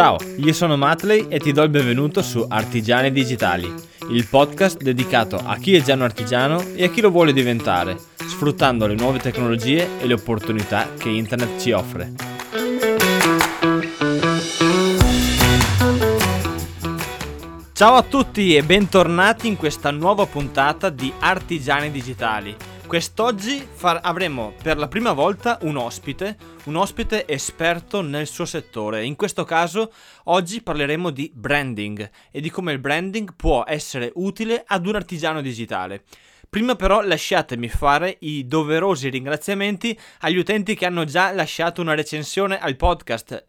Ciao, io sono Matley e ti do il benvenuto su Artigiani Digitali, il podcast dedicato a chi è già un artigiano e a chi lo vuole diventare, sfruttando le nuove tecnologie e le opportunità che Internet ci offre. Ciao a tutti e bentornati in questa nuova puntata di Artigiani Digitali. Quest'oggi avremo per la prima volta un ospite esperto nel suo settore. In questo caso oggi parleremo di branding e di come il branding può essere utile ad un artigiano digitale. Prima però lasciatemi fare i doverosi ringraziamenti agli utenti che hanno già lasciato una recensione al podcast.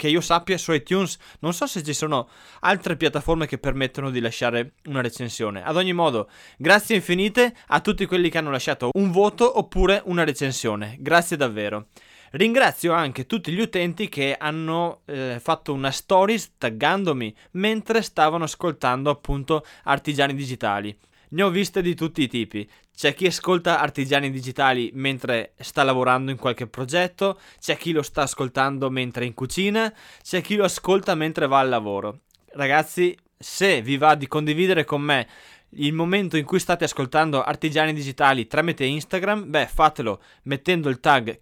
Che io sappia su iTunes, non so se ci sono altre piattaforme che permettono di lasciare una recensione. Ad ogni modo, grazie infinite a tutti quelli che hanno lasciato un voto oppure una recensione, grazie davvero. Ringrazio anche tutti gli utenti che hanno fatto una stories taggandomi mentre stavano ascoltando appunto Artigiani Digitali. Ne ho viste di tutti i tipi, c'è chi ascolta Artigiani Digitali mentre sta lavorando in qualche progetto, c'è chi lo sta ascoltando mentre è in cucina, c'è chi lo ascolta mentre va al lavoro. Ragazzi, se vi va di condividere con me il momento in cui state ascoltando Artigiani Digitali tramite Instagram, fatelo mettendo il tag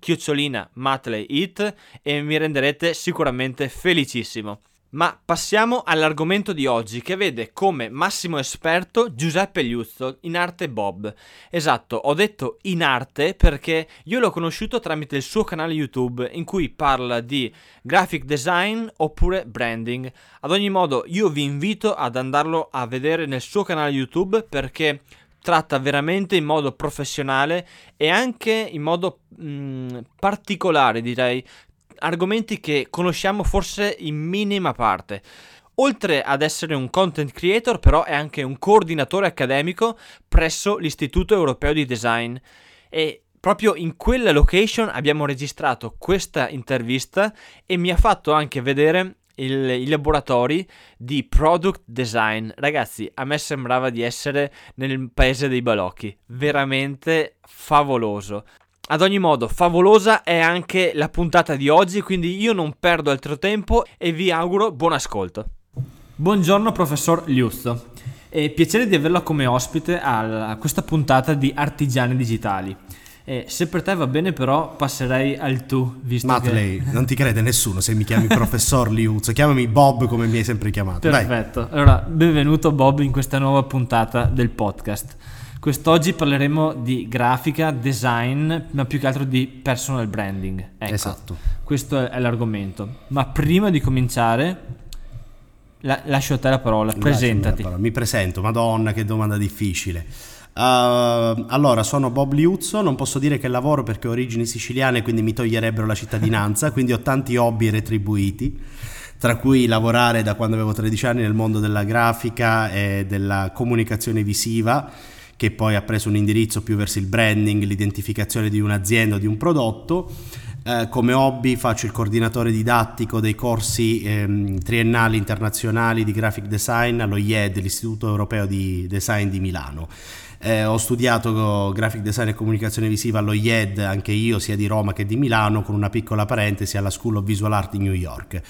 @matleyit e mi renderete sicuramente felicissimo. Ma passiamo all'argomento di oggi, che vede come massimo esperto Giuseppe Liuzzo, in arte Bob. Esatto, ho detto in arte perché io l'ho conosciuto tramite il suo canale YouTube in cui parla di graphic design oppure branding. Ad ogni modo io vi invito ad andarlo a vedere nel suo canale YouTube perché tratta veramente in modo professionale e anche in modo particolare, direi, argomenti che conosciamo forse in minima parte. Oltre ad essere un content creator, però è anche un coordinatore accademico presso l'Istituto Europeo di Design e proprio in quella location abbiamo registrato questa intervista e mi ha fatto anche vedere i laboratori di product design. Ragazzi, a me sembrava di essere nel paese dei balocchi, veramente favoloso. Ad ogni modo, favolosa è anche la puntata di oggi, quindi io non perdo altro tempo e vi auguro buon ascolto. Buongiorno professor Liuzzo, è piacere di averla come ospite a questa puntata di Artigiani Digitali. Se per te va bene però passerei al tu, visto Matley, che... non ti crede nessuno se mi chiami professor Liuzzo, chiamami Bob come mi hai sempre chiamato. Perfetto, dai. Allora benvenuto Bob in questa nuova puntata del podcast. Quest'oggi parleremo di grafica, design, ma più che altro di personal branding. Ecco, esatto. Questo è l'argomento. Ma prima di cominciare, lascio a te la parola, presentati. Mi presento, madonna che domanda difficile. Allora, sono Bob Liuzzo, non posso dire che lavoro perché ho origini siciliane, quindi mi toglierebbero la cittadinanza, quindi ho tanti hobby retribuiti. Tra cui lavorare da quando avevo 13 anni nel mondo della grafica e della comunicazione visiva, che poi ha preso un indirizzo più verso il branding, l'identificazione di un'azienda o di un prodotto. Come hobby faccio il coordinatore didattico dei corsi triennali internazionali di graphic design allo IE dell'Istituto Europeo di Design di Milano. Ho studiato graphic design e comunicazione visiva allo IED anche io, sia di Roma che di Milano, con una piccola parentesi alla School of Visual Arts di New York.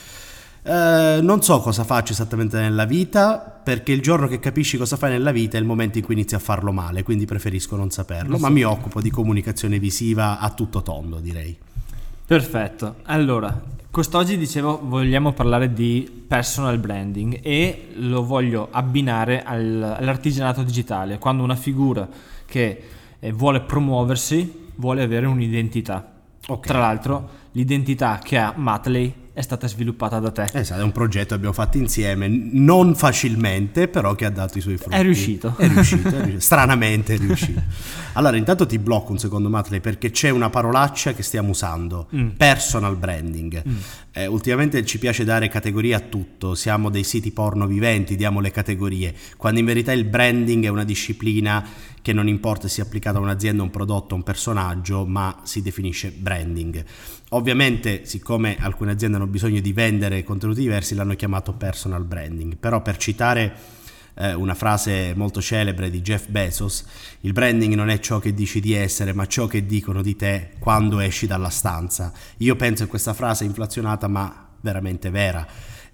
Non so cosa faccio esattamente nella vita, perché il giorno che capisci cosa fai nella vita è il momento in cui inizi a farlo male, quindi preferisco non saperlo, ma mi occupo di comunicazione visiva a tutto tondo, direi. Perfetto, allora, quest'oggi dicevo vogliamo parlare di personal branding e lo voglio abbinare all'artigianato digitale, quando una figura che vuole promuoversi vuole avere un'identità. Okay. Tra l'altro l'identità che ha Matley è stata sviluppata da te. Esatto, è un progetto che abbiamo fatto insieme, non facilmente, però che ha dato i suoi frutti. È riuscito. Stranamente è riuscito. Allora, intanto ti blocco un secondo, Matley, perché c'è una parolaccia che stiamo usando, personal branding. Ultimamente ci piace dare categorie a tutto, siamo dei siti porno viventi, diamo le categorie, quando in verità il branding è una disciplina che non importa se sia applicata a un'azienda, a un prodotto, a un personaggio, ma si definisce branding. Ovviamente, siccome alcune aziende hanno bisogno di vendere contenuti diversi, l'hanno chiamato personal branding. Però, per citare una frase molto celebre di Jeff Bezos, il branding non è ciò che dici di essere, ma ciò che dicono di te quando esci dalla stanza. Io penso che questa frase è inflazionata, ma veramente vera.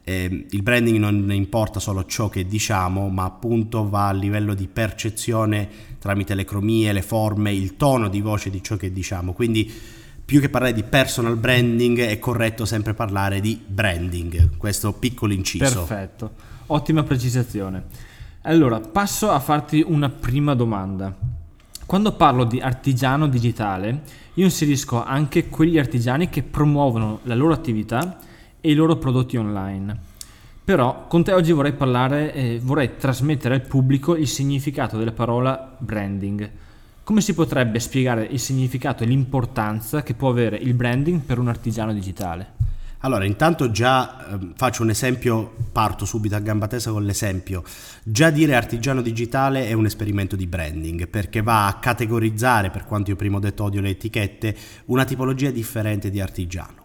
Il branding non importa solo ciò che diciamo, ma appunto va a livello di percezione tramite le cromie, le forme, il tono di voce di ciò che diciamo. Quindi più che parlare di personal branding è corretto sempre parlare di branding. Questo piccolo inciso. Perfetto, ottima precisazione. Allora passo a farti una prima domanda. Quando parlo di artigiano digitale io inserisco anche quegli artigiani che promuovono la loro attività e i loro prodotti online. Però con te oggi vorrei parlare vorrei trasmettere al pubblico il significato della parola branding. Come si potrebbe spiegare il significato e l'importanza che può avere il branding per un artigiano digitale? Allora, intanto già faccio un esempio, parto subito a gamba tesa con l'esempio. Già dire artigiano digitale è un esperimento di branding, perché va a categorizzare, per quanto io prima ho detto odio le etichette, una tipologia differente di artigiano.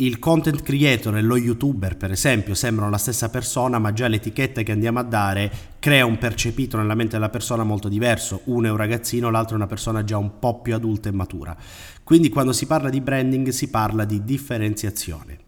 Il content creator e lo youtuber, per esempio, sembrano la stessa persona, ma già l'etichetta che andiamo a dare crea un percepito nella mente della persona molto diverso. Uno è un ragazzino, l'altro è una persona già un po' più adulta e matura. Quindi quando si parla di branding si parla di differenziazione.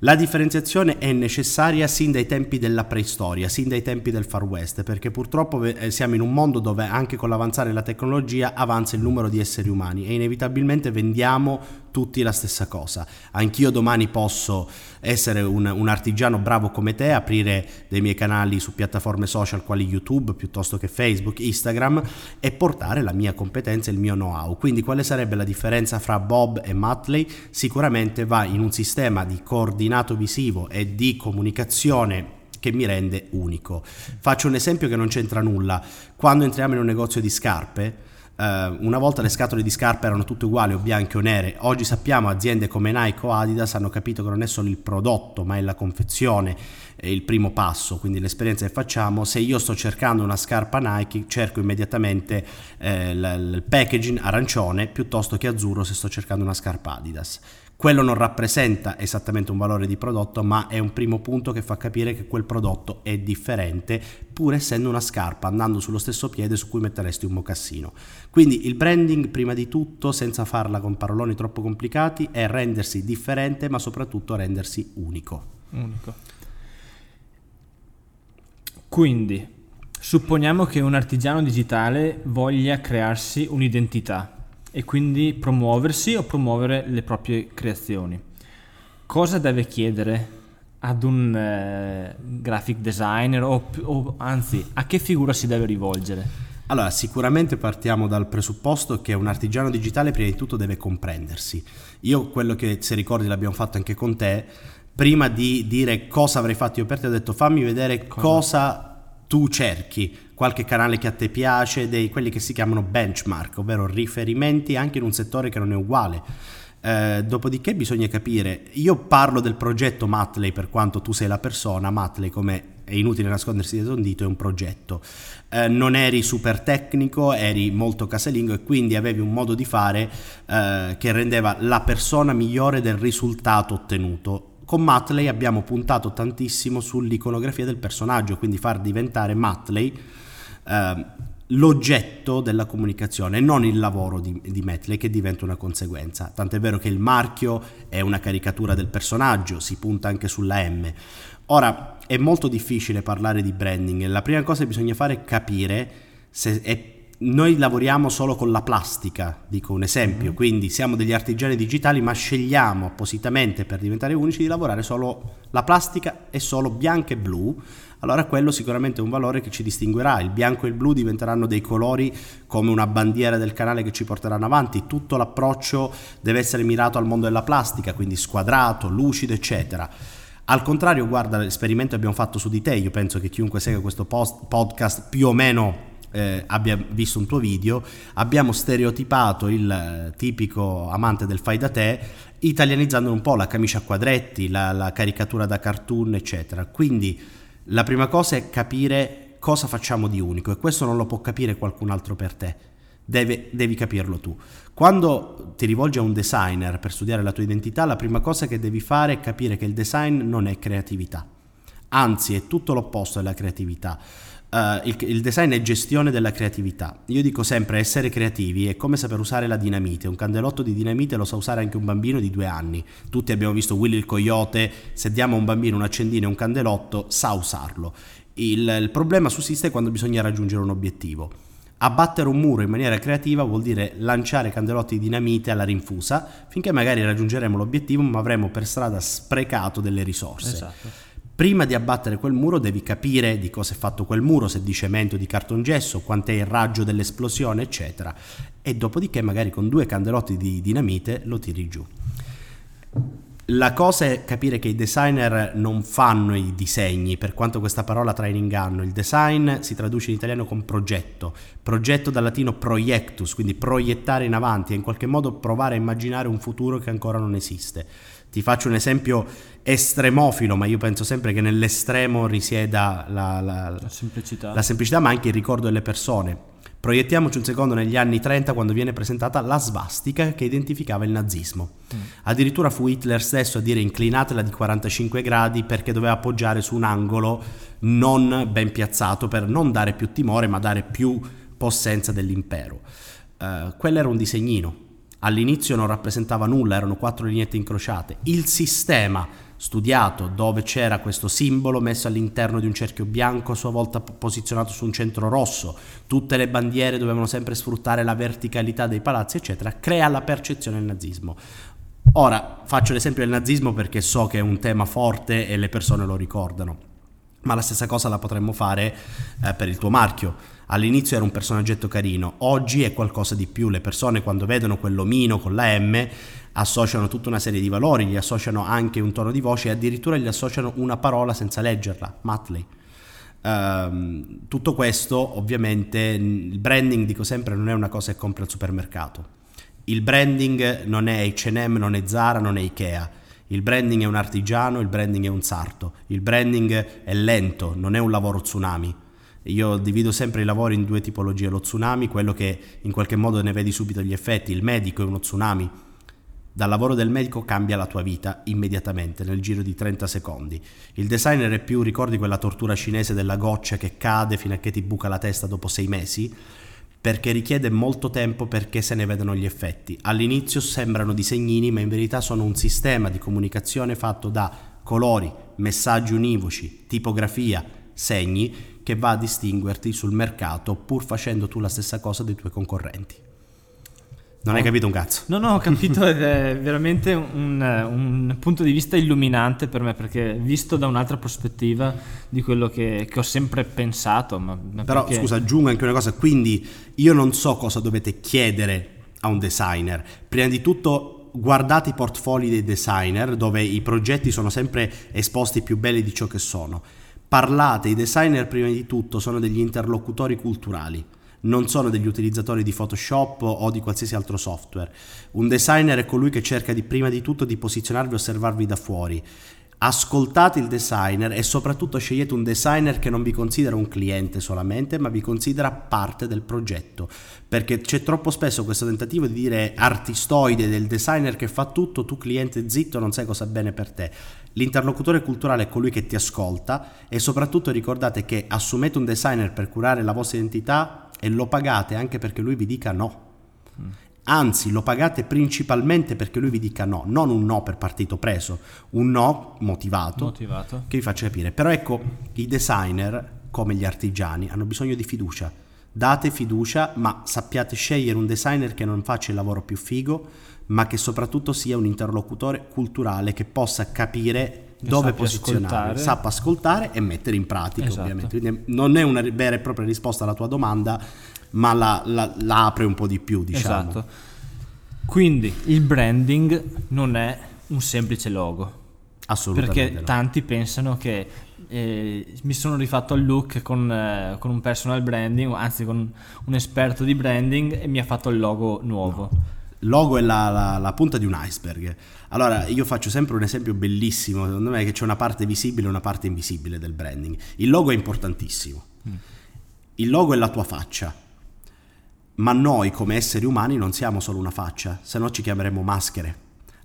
La differenziazione è necessaria sin dai tempi della preistoria, sin dai tempi del Far West, perché purtroppo siamo in un mondo dove anche con l'avanzare della tecnologia avanza il numero di esseri umani e inevitabilmente vendiamo tutti la stessa cosa. Anch'io domani posso essere un artigiano bravo come te, aprire dei miei canali su piattaforme social quali YouTube piuttosto che Facebook, Instagram e portare la mia competenza e il mio know-how. Quindi quale sarebbe la differenza fra Bob e Matley? Sicuramente va in un sistema di coordinato visivo e di comunicazione che mi rende unico. Faccio un esempio che non c'entra nulla. Quando entriamo in un negozio di scarpe, una volta le scatole di scarpe erano tutte uguali, o bianche o nere. Oggi sappiamo aziende come Nike o Adidas hanno capito che non è solo il prodotto, ma è la confezione, è il primo passo, quindi l'esperienza che facciamo. Se io sto cercando una scarpa Nike, cerco immediatamente il packaging arancione piuttosto che azzurro se sto cercando una scarpa Adidas. Quello non rappresenta esattamente un valore di prodotto, ma è un primo punto che fa capire che quel prodotto è differente, pur essendo una scarpa, andando sullo stesso piede su cui metteresti un mocassino. Quindi il branding, prima di tutto, senza farla con paroloni troppo complicati, è rendersi differente, ma soprattutto rendersi unico. Quindi supponiamo che un artigiano digitale voglia crearsi un'identità e quindi promuoversi o promuovere le proprie creazioni. Cosa deve chiedere ad un graphic designer o anzi a che figura si deve rivolgere? Allora, sicuramente partiamo dal presupposto che un artigiano digitale prima di tutto deve comprendersi. Io quello che, se ricordi, l'abbiamo fatto anche con te, prima di dire cosa avrei fatto io per te ho detto fammi vedere cosa tu cerchi, qualche canale che a te piace, dei quelli che si chiamano benchmark, ovvero riferimenti anche in un settore che non è uguale. Dopodiché bisogna capire, io parlo del progetto Matley per quanto tu sei la persona, Matley come è inutile nascondersi dietro un dito, è un progetto. Non eri super tecnico, eri molto casalingo e quindi avevi un modo di fare che rendeva la persona migliore del risultato ottenuto. Con Matley abbiamo puntato tantissimo sull'iconografia del personaggio, quindi far diventare Matley l'oggetto della comunicazione, non il lavoro di Matley che diventa una conseguenza. Tant'è vero che il marchio è una caricatura del personaggio, si punta anche sulla M. Ora, è molto difficile parlare di branding. La prima cosa che bisogna fare è capire se è noi lavoriamo solo con la plastica, dico un esempio, quindi siamo degli artigiani digitali ma scegliamo appositamente per diventare unici di lavorare solo la plastica e solo bianca e blu. Allora quello sicuramente è un valore che ci distinguerà, il bianco e il blu diventeranno dei colori come una bandiera del canale che ci porteranno avanti. Tutto l'approccio deve essere mirato al mondo della plastica, quindi squadrato, lucido eccetera. Al contrario, guarda l'esperimento che abbiamo fatto su di te, io penso che chiunque segua questo podcast più o meno abbia visto un tuo video. Abbiamo stereotipato il tipico amante del fai da te italianizzando un po' la camicia a quadretti, la caricatura da cartoon eccetera. Quindi la prima cosa è capire cosa facciamo di unico e questo non lo può capire qualcun altro per te, devi capirlo tu. Quando ti rivolgi a un designer per studiare la tua identità, la prima cosa che devi fare è capire che il design non è creatività, anzi è tutto l'opposto della creatività. Il design è gestione della creatività. Io dico sempre, essere creativi è come saper usare la dinamite. Un candelotto di dinamite lo sa usare anche un bambino di 2 anni. Tutti abbiamo visto Willy il coyote. Se diamo a un bambino un accendino e un candelotto, sa usarlo. Il problema sussiste quando bisogna raggiungere un obiettivo. Abbattere un muro in maniera creativa vuol dire lanciare candelotti di dinamite alla rinfusa finché magari raggiungeremo l'obiettivo, ma avremo per strada sprecato delle risorse. Esatto. Prima di abbattere quel muro devi capire di cosa è fatto quel muro, se di cemento, di cartongesso, quant'è il raggio dell'esplosione, eccetera. E dopodiché magari con 2 candelotti di dinamite lo tiri giù. La cosa è capire che i designer non fanno i disegni, per quanto questa parola trae in inganno. Il design si traduce in italiano con progetto. Progetto dal latino proiectus, quindi proiettare in avanti e in qualche modo provare a immaginare un futuro che ancora non esiste. Ti faccio un esempio estremofilo, ma io penso sempre che nell'estremo risieda la semplicità. La semplicità, ma anche il ricordo delle persone. Proiettiamoci un secondo negli anni 30, quando viene presentata la svastica che identificava il nazismo. Addirittura fu Hitler stesso a dire inclinatela di 45 gradi perché doveva appoggiare su un angolo non ben piazzato per non dare più timore, ma dare più possenza dell'impero. Quello era un disegnino. All'inizio non rappresentava nulla, erano 4 lineette incrociate. Il sistema studiato, dove c'era questo simbolo messo all'interno di un cerchio bianco, a sua volta posizionato su un centro rosso, tutte le bandiere dovevano sempre sfruttare la verticalità dei palazzi, eccetera, crea la percezione del nazismo. Ora, faccio l'esempio del nazismo perché so che è un tema forte e le persone lo ricordano, ma la stessa cosa la potremmo fare per il tuo marchio. All'inizio era un personaggetto carino, oggi è qualcosa di più. Le persone, quando vedono quell'omino con la M, associano tutta una serie di valori, gli associano anche un tono di voce e addirittura gli associano una parola senza leggerla, Matley. Tutto questo, ovviamente, il branding, dico sempre, non è una cosa che compri al supermercato. Il branding non è H&M, non è Zara, non è Ikea. Il branding è un artigiano, il branding è un sarto. Il branding è lento, non è un lavoro tsunami. Io divido sempre i lavori in 2 tipologie: lo tsunami, quello che in qualche modo ne vedi subito gli effetti, il medico è uno tsunami. Dal lavoro del medico cambia la tua vita immediatamente, nel giro di 30 secondi. Il designer è più, ricordi quella tortura cinese della goccia che cade fino a che ti buca la testa dopo 6 mesi? Perché richiede molto tempo, perché se ne vedono gli effetti. All'inizio sembrano disegnini, ma in verità sono un sistema di comunicazione fatto da colori, messaggi univoci, tipografia, segni, che va a distinguerti sul mercato pur facendo tu la stessa cosa dei tuoi concorrenti. Non hai capito un cazzo? No, ho capito, ed è veramente un punto di vista illuminante per me, perché visto da un'altra prospettiva di quello che ho sempre pensato. Ma però perché... scusa, aggiungo anche una cosa, quindi io non so cosa dovete chiedere a un designer. Prima di tutto, guardate i portfolio dei designer, dove i progetti sono sempre esposti più belli di ciò che sono. Parlate, i designer prima di tutto sono degli interlocutori culturali, non sono degli utilizzatori di Photoshop o di qualsiasi altro software. Un designer è colui che cerca di prima di tutto di posizionarvi e osservarvi da fuori. Ascoltate il designer e soprattutto scegliete un designer che non vi considera un cliente solamente, ma vi considera parte del progetto, perché c'è troppo spesso questo tentativo di dire artistoide del designer che fa tutto, tu cliente zitto non sai cosa bene per te. L'interlocutore culturale è colui che ti ascolta e soprattutto ricordate che assumete un designer per curare la vostra identità e lo pagate anche perché lui vi dica no. Anzi, lo pagate principalmente perché lui vi dica no, non un no per partito preso, un no motivato. Che vi faccia capire. Però ecco, i designer, come gli artigiani, hanno bisogno di fiducia. Date fiducia, ma sappiate scegliere un designer che non faccia il lavoro più figo, ma che soprattutto sia un interlocutore culturale che possa capire dove posizionare, sappia ascoltare e mettere in pratica, esatto. Ovviamente. Quindi non è una vera e propria risposta alla tua domanda, ma la apre un po' di più, diciamo. Esatto. Quindi il branding non è un semplice logo. Assolutamente. Perché tanti pensano che mi sono rifatto il look con un personal branding, anzi con un esperto di branding, e mi ha fatto il logo nuovo. No. Logo è la punta di un iceberg. Allora, io faccio sempre un esempio bellissimo, secondo me, che c'è una parte visibile e una parte invisibile del branding. Il logo è importantissimo. Il logo è la tua faccia. Ma noi come esseri umani non siamo solo una faccia, se no ci chiameremo maschere.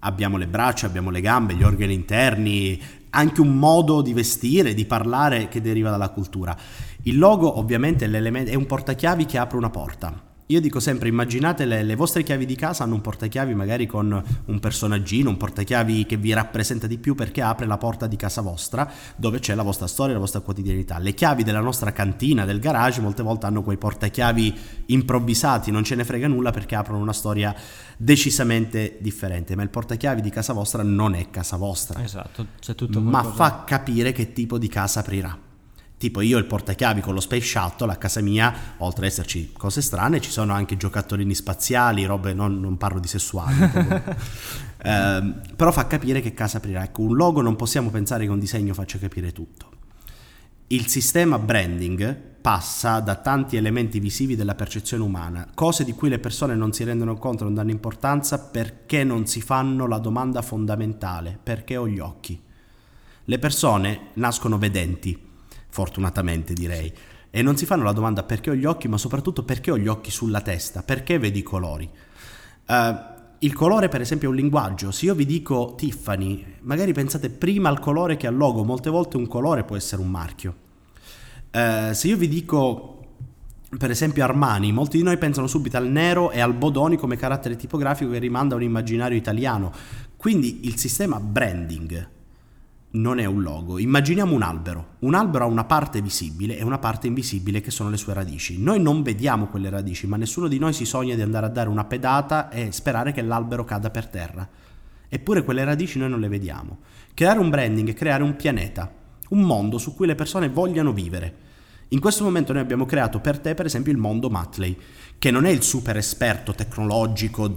abbiamo le braccia, abbiamo le gambe, gli organi interni, anche un modo di vestire, di parlare che deriva dalla cultura. Il logo ovviamente è un portachiavi che apre una porta. Io dico sempre, immaginate le vostre chiavi di casa hanno un portachiavi magari con un personaggino, un portachiavi che vi rappresenta di più perché apre la porta di casa vostra dove c'è la vostra storia, la vostra quotidianità. Le chiavi della nostra cantina, del garage, molte volte hanno quei portachiavi improvvisati, non ce ne frega nulla perché aprono una storia decisamente differente, ma il portachiavi di casa vostra non è casa vostra. Esatto, c'è tutto qualcosa. Ma fa capire che tipo di casa aprirà. Tipo io il portachiavi con lo Space Shuttle a casa mia, oltre ad esserci cose strane, ci sono anche giocattolini spaziali, robe, non parlo di sessuali, però fa capire che casa aprirà. Ecco, un logo non possiamo pensare che un disegno faccia capire tutto. Il sistema branding passa da tanti elementi visivi della percezione umana, cose di cui le persone non si rendono conto, non danno importanza perché non si fanno la domanda fondamentale: perché ho gli occhi? Le persone nascono vedenti, fortunatamente direi, e non si fanno la domanda perché ho gli occhi, ma soprattutto perché ho gli occhi sulla testa, perché vedi i colori. Il colore per esempio è un linguaggio. Se io vi dico Tiffany, magari pensate prima al colore che al logo. Molte volte un colore può essere un marchio. Se io vi dico per esempio Armani, molti di noi pensano subito al nero e al Bodoni come carattere tipografico che rimanda a un immaginario italiano. Quindi il sistema branding non è un logo. Immaginiamo un albero. Un albero ha una parte visibile e una parte invisibile che sono le sue radici. Noi non vediamo quelle radici, ma nessuno di noi si sogna di andare a dare una pedata e sperare che l'albero cada per terra. Eppure quelle radici noi non le vediamo. Creare un branding è creare un pianeta, un mondo su cui le persone vogliano vivere. In questo momento noi abbiamo creato per te, per esempio, il mondo Matley, che non è il super esperto tecnologico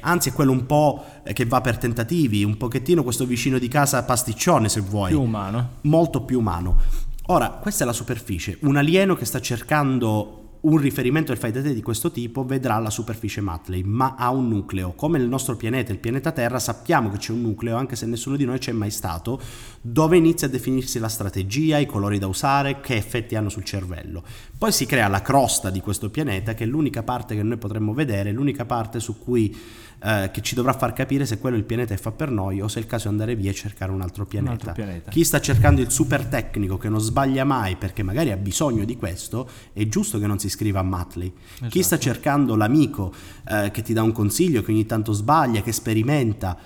anzi è quello un po' che va per tentativi, un pochettino questo vicino di casa pasticcione, se vuoi. Più umano. Molto più umano. Ora, questa è la superficie. Un alieno che sta cercando un riferimento al fai da te di questo tipo vedrà la superficie Matley, ma ha un nucleo. Come il nostro pianeta, il pianeta Terra, sappiamo che c'è un nucleo, anche se nessuno di noi c'è mai stato, dove inizia a definirsi la strategia, i colori da usare, che effetti hanno sul cervello. Poi si crea la crosta di questo pianeta, che è l'unica parte che noi potremmo vedere, l'unica parte su cui che ci dovrà far capire se quello il pianeta è fa per noi o se è il caso di andare via e cercare un altro pianeta. Chi sta cercando il super tecnico che non sbaglia mai perché magari ha bisogno di questo, è giusto che non si iscriva a Matley. Esatto. Chi sta cercando l'amico che ti dà un consiglio, che ogni tanto sbaglia, che sperimenta,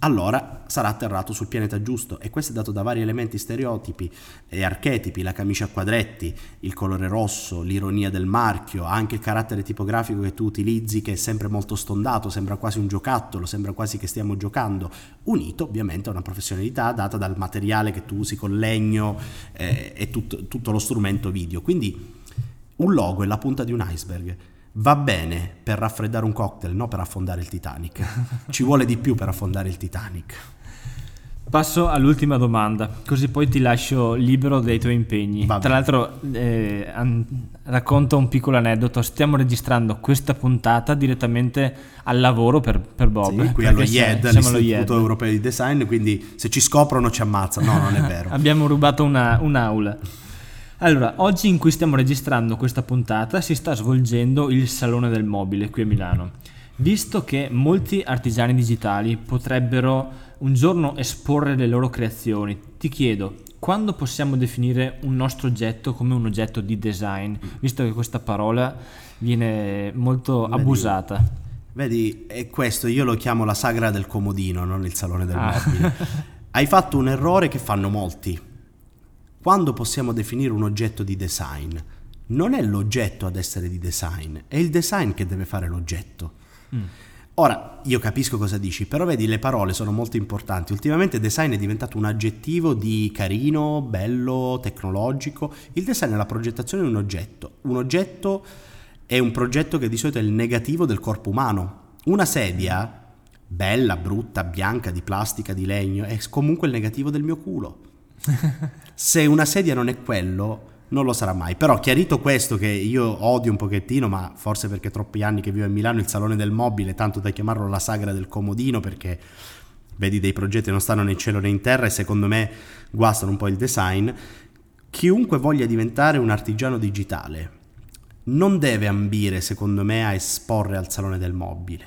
allora sarà atterrato sul pianeta giusto. E questo è dato da vari elementi, stereotipi e archetipi: la camicia a quadretti, il colore rosso, l'ironia del marchio, anche il carattere tipografico che tu utilizzi, che è sempre molto stondato, sembra quasi un giocattolo, sembra quasi che stiamo giocando, unito ovviamente a una professionalità data dal materiale che tu usi con legno e tutto lo strumento video. Quindi un logo è la punta di un iceberg. Va bene per raffreddare un cocktail, no per affondare il Titanic. Ci vuole di più per affondare il Titanic. Passo all'ultima domanda, così poi ti lascio libero dei tuoi impegni. Tra l'altro racconto un piccolo aneddoto. Stiamo registrando questa puntata direttamente al lavoro per Bob. Sì, qui allo IED, all'Istituto Europeo di Design, quindi se ci scoprono ci ammazzano. No, non è vero. Abbiamo rubato un'aula. Allora, oggi in cui stiamo registrando questa puntata si sta svolgendo il Salone del Mobile qui a Milano. Visto che molti artigiani digitali potrebbero un giorno esporre le loro creazioni, ti chiedo, quando possiamo definire un nostro oggetto come un oggetto di design, visto che questa parola viene molto abusata? Vedi, è questo, io lo chiamo la sagra del comodino, non il Salone del Mobile. Hai fatto un errore che fanno molti. Quando possiamo definire un oggetto di design? Non è l'oggetto ad essere di design, è il design che deve fare l'oggetto. Ora, io capisco cosa dici, però vedi, le parole sono molto importanti. Ultimamente design è diventato un aggettivo di carino, bello, tecnologico. Il design è la progettazione di un oggetto. Un oggetto è un progetto che di solito è il negativo del corpo umano. Una sedia, bella, brutta, bianca, di plastica, di legno, è comunque il negativo del mio culo. Se una sedia non è quello, non lo sarà mai. Però, chiarito questo, che io odio un pochettino, ma forse perché troppi anni che vivo a Milano, il Salone del Mobile, tanto da chiamarlo la sagra del comodino, perché vedi dei progetti che non stanno né in cielo né in terra e secondo me guastano un po' il design. Chiunque voglia diventare un artigiano digitale non deve ambire, secondo me, a esporre al Salone del Mobile.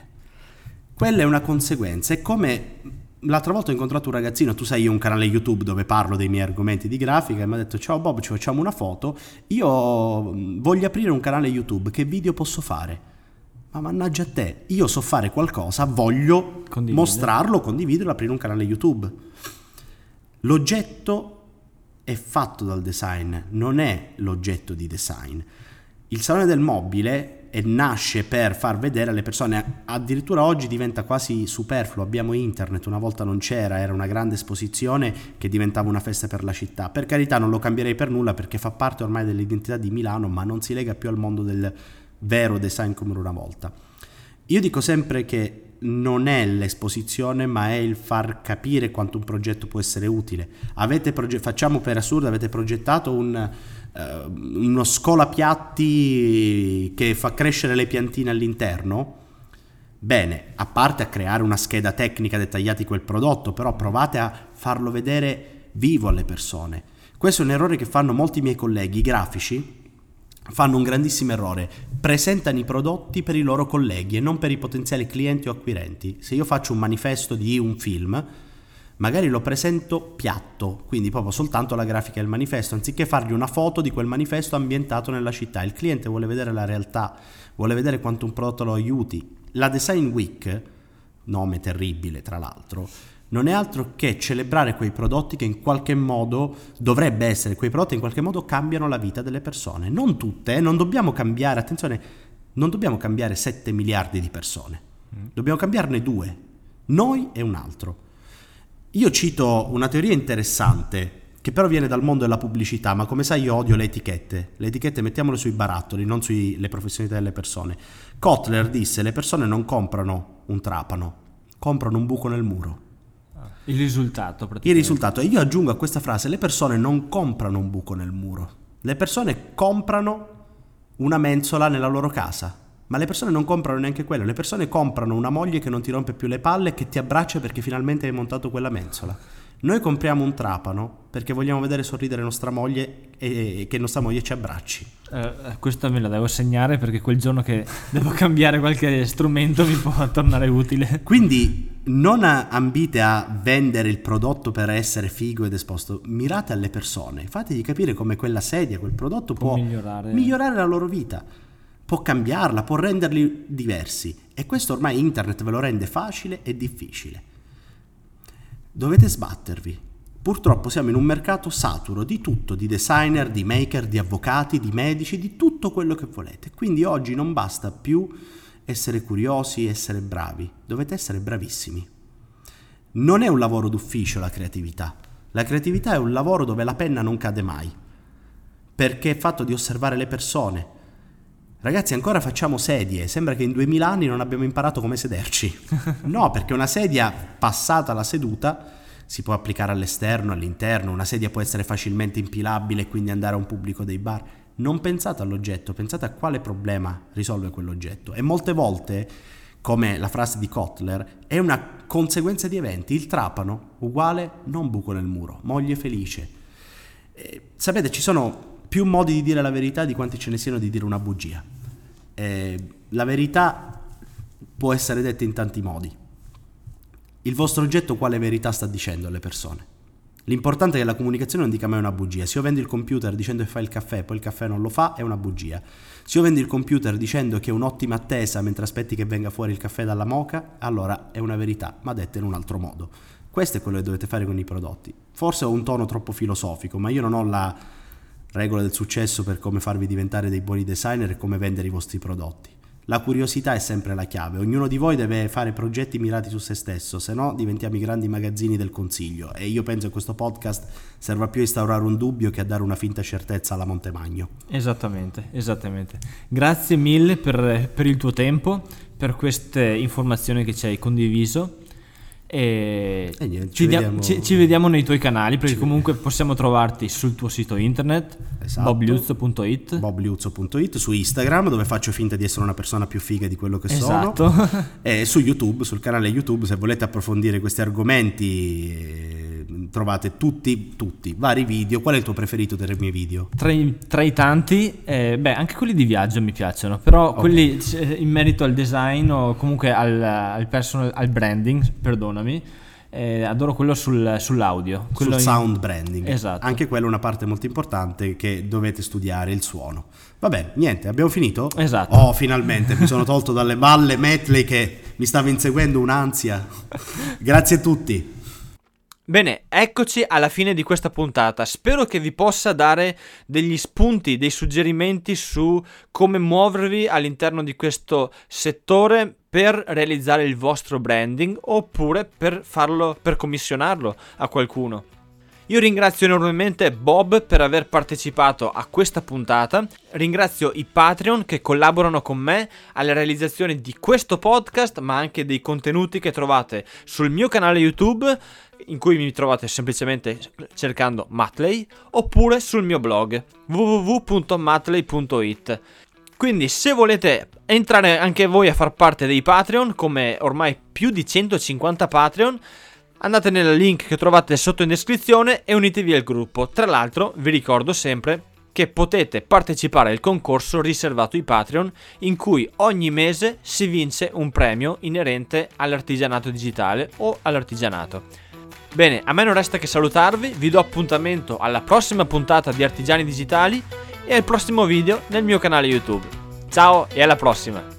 Quella è una conseguenza. È come l'altra volta ho incontrato un ragazzino, tu sai, io ho un canale YouTube dove parlo dei miei argomenti di grafica, e mi ha detto: ciao Bob, ci facciamo una foto, io voglio aprire un canale YouTube, che video posso fare? Ma mannaggia a te, io so fare qualcosa, voglio mostrarlo, condividerlo, aprire un canale YouTube. L'oggetto è fatto dal design, non è l'oggetto di design. Il Salone del Mobile nasce per far vedere alle persone, addirittura oggi diventa quasi superfluo, abbiamo internet, una volta non c'era, era una grande esposizione che diventava una festa per la città. Per carità, non lo cambierei per nulla, perché fa parte ormai dell'identità di Milano, ma non si lega più al mondo del vero design come una volta. Io dico sempre che non è l'esposizione, ma è il far capire quanto un progetto può essere utile. Facciamo per assurdo, avete progettato uno scolapiatti che fa crescere le piantine all'interno? Bene, a parte a creare una scheda tecnica dettagliata di quel prodotto, però provate a farlo vedere vivo alle persone. Questo è un errore che fanno molti miei colleghi, i grafici fanno un grandissimo errore, presentano i prodotti per i loro colleghi e non per i potenziali clienti o acquirenti. Se io faccio un manifesto di un film, magari lo presento piatto, quindi proprio soltanto la grafica del manifesto, anziché fargli una foto di quel manifesto ambientato nella città. Il cliente vuole vedere la realtà, vuole vedere quanto un prodotto lo aiuti. La Design Week, nome terribile tra l'altro, non è altro che celebrare quei prodotti che in qualche modo dovrebbe essere, quei prodotti in qualche modo cambiano la vita delle persone. Non tutte, non dobbiamo cambiare, attenzione, non dobbiamo cambiare 7 miliardi di persone, dobbiamo cambiarne 2, noi e un altro. Io cito una teoria interessante che però viene dal mondo della pubblicità, ma come sai io odio le etichette mettiamole sui barattoli, non sulle professionalità delle persone. Kotler disse: le persone non comprano un trapano, comprano un buco nel muro. Il risultato, e io aggiungo a questa frase: le persone non comprano un buco nel muro, le persone comprano una mensola nella loro casa, ma le persone non comprano neanche quello. Le persone comprano una moglie che non ti rompe più le palle, che ti abbraccia perché finalmente hai montato quella mensola. Noi compriamo un trapano perché vogliamo vedere sorridere nostra moglie e che nostra moglie ci abbracci. Questo me lo devo segnare, perché quel giorno che devo cambiare qualche strumento mi può tornare utile. Quindi non ambite a vendere il prodotto per essere figo ed esposto, mirate alle persone, fategli capire come quella sedia, quel prodotto può migliorare la loro vita, può cambiarla, può renderli diversi, e questo ormai internet ve lo rende facile e difficile. Dovete sbattervi. Purtroppo siamo in un mercato saturo di tutto, di designer, di maker, di avvocati, di medici, di tutto quello che volete. Quindi oggi non basta più essere curiosi, essere bravi. Dovete essere bravissimi. Non è un lavoro d'ufficio la creatività. La creatività è un lavoro dove la penna non cade mai, perché è fatto di osservare le persone. Ragazzi, ancora facciamo sedie, sembra che in 2000 anni non abbiamo imparato come sederci. No, perché una sedia passata la seduta si può applicare all'esterno, all'interno, una sedia può essere facilmente impilabile e quindi andare a un pubblico dei bar. Non pensate all'oggetto, pensate a quale problema risolve quell'oggetto. E molte volte, come la frase di Kotler, è una conseguenza di eventi. Il trapano uguale non buco nel muro, moglie felice. Sapete, ci sono più modi di dire la verità di quanti ce ne siano di dire una bugia. La verità può essere detta in tanti modi. Il vostro oggetto quale verità sta dicendo alle persone? L'importante è che la comunicazione non dica mai una bugia. Se io vendo il computer dicendo che fa il caffè, poi il caffè non lo fa, è una bugia. Se io vendo il computer dicendo che è un'ottima attesa mentre aspetti che venga fuori il caffè dalla moka, allora è una verità, ma detta in un altro modo. Questo è quello che dovete fare con i prodotti. Forse ho un tono troppo filosofico, ma io non ho la regola del successo per come farvi diventare dei buoni designer e come vendere i vostri prodotti. La curiosità è sempre la chiave. Ognuno di voi deve fare progetti mirati su se stesso, se no diventiamo i grandi magazzini del consiglio, e io penso che questo podcast serva più a instaurare un dubbio che a dare una finta certezza alla Montemagno. Esattamente. Grazie mille per il tuo tempo, per queste informazioni che ci hai condiviso. E niente, ci vediamo nei tuoi canali, perché comunque possiamo trovarti sul tuo sito internet, esatto, bobliuzzo.it, su Instagram, dove faccio finta di essere una persona più figa di quello che sono, e su YouTube, sul canale YouTube. Se volete approfondire questi argomenti trovate tutti vari video. Qual è il tuo preferito dei miei video? Tra i tanti, anche quelli di viaggio mi piacciono, però okay, quelli in merito al design o comunque al personal, al branding, perdonami, adoro quello sull'audio, quello sul sound branding. Esatto. Anche quella è una parte molto importante, che dovete studiare il suono. Vabbè, niente, abbiamo finito? Esatto. Oh, finalmente mi sono tolto dalle balle Matley, che mi stava inseguendo un'ansia. Grazie a tutti. Bene, eccoci alla fine di questa puntata. Spero che vi possa dare degli spunti, dei suggerimenti su come muovervi all'interno di questo settore per realizzare il vostro branding, oppure per farlo, per commissionarlo a qualcuno. Io ringrazio enormemente Bob per aver partecipato a questa puntata, ringrazio i Patreon che collaborano con me alla realizzazione di questo podcast, ma anche dei contenuti che trovate sul mio canale YouTube, in cui mi trovate semplicemente cercando Matley, oppure sul mio blog www.matley.it. Quindi se volete entrare anche voi a far parte dei Patreon, come ormai più di 150 Patreon, andate nel link che trovate sotto in descrizione e unitevi al gruppo. Tra l'altro vi ricordo sempre che potete partecipare al concorso riservato ai Patreon, in cui ogni mese si vince un premio inerente all'artigianato digitale o all'artigianato. Bene, a me non resta che salutarvi, vi do appuntamento alla prossima puntata di Artigiani Digitali e al prossimo video nel mio canale YouTube. Ciao e alla prossima!